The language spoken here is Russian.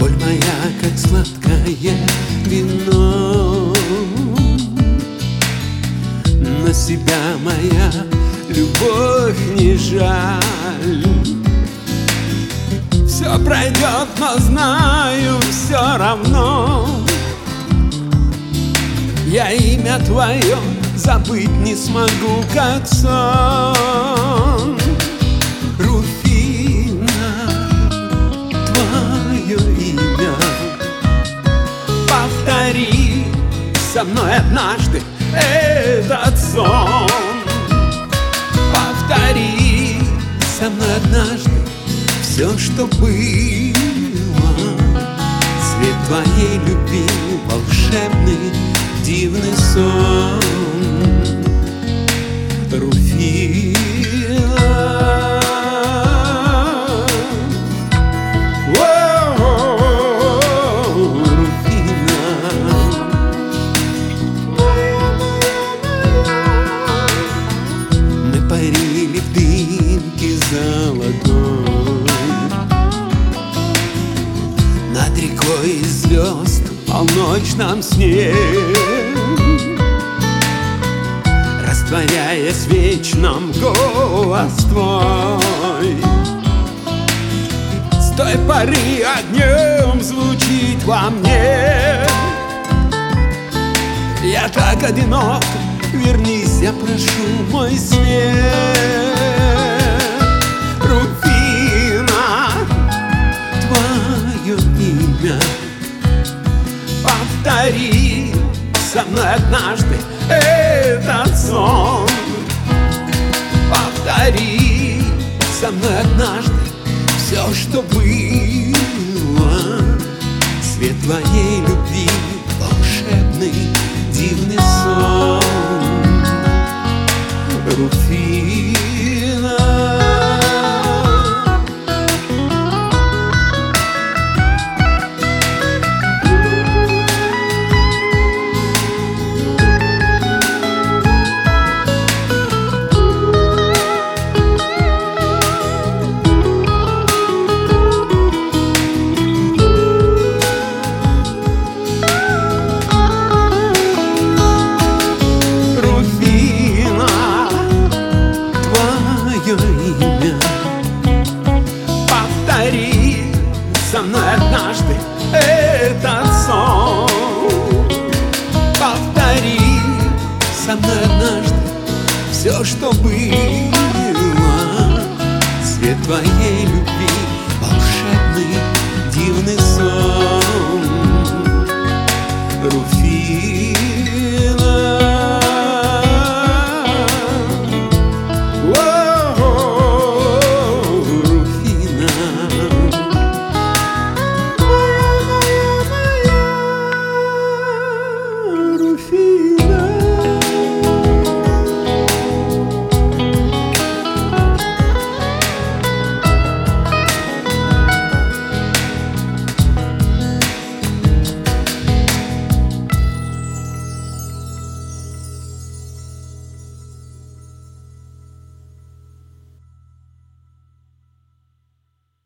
Боль моя, как сладкое вино, на себя моя любовь не жаль. Все пройдет, но знаю все равно, я имя твое забыть не смогу, как сон. Руфина, твое имя повтори со мной однажды этот сон. Повтори со мной однажды все, что было, свет твоей любви, волшебный, дивный сон. Руфина. Руфина. Мы парили в дымке золотой, над рекой звезд полночь нам сне, растворяясь в вечном голос твой. С той поры огнем звучит во мне, я так одинок, вернись, я прошу, мой свет. Руфина, твое имя повтори со мной однажды этот сон. Повтори со мной однажды все, что было, свет твоей любви, волшебный, дивный сон. Руфина. Со мной однажды этот сон. Повтори со мной однажды все, что было, свет твоей любви.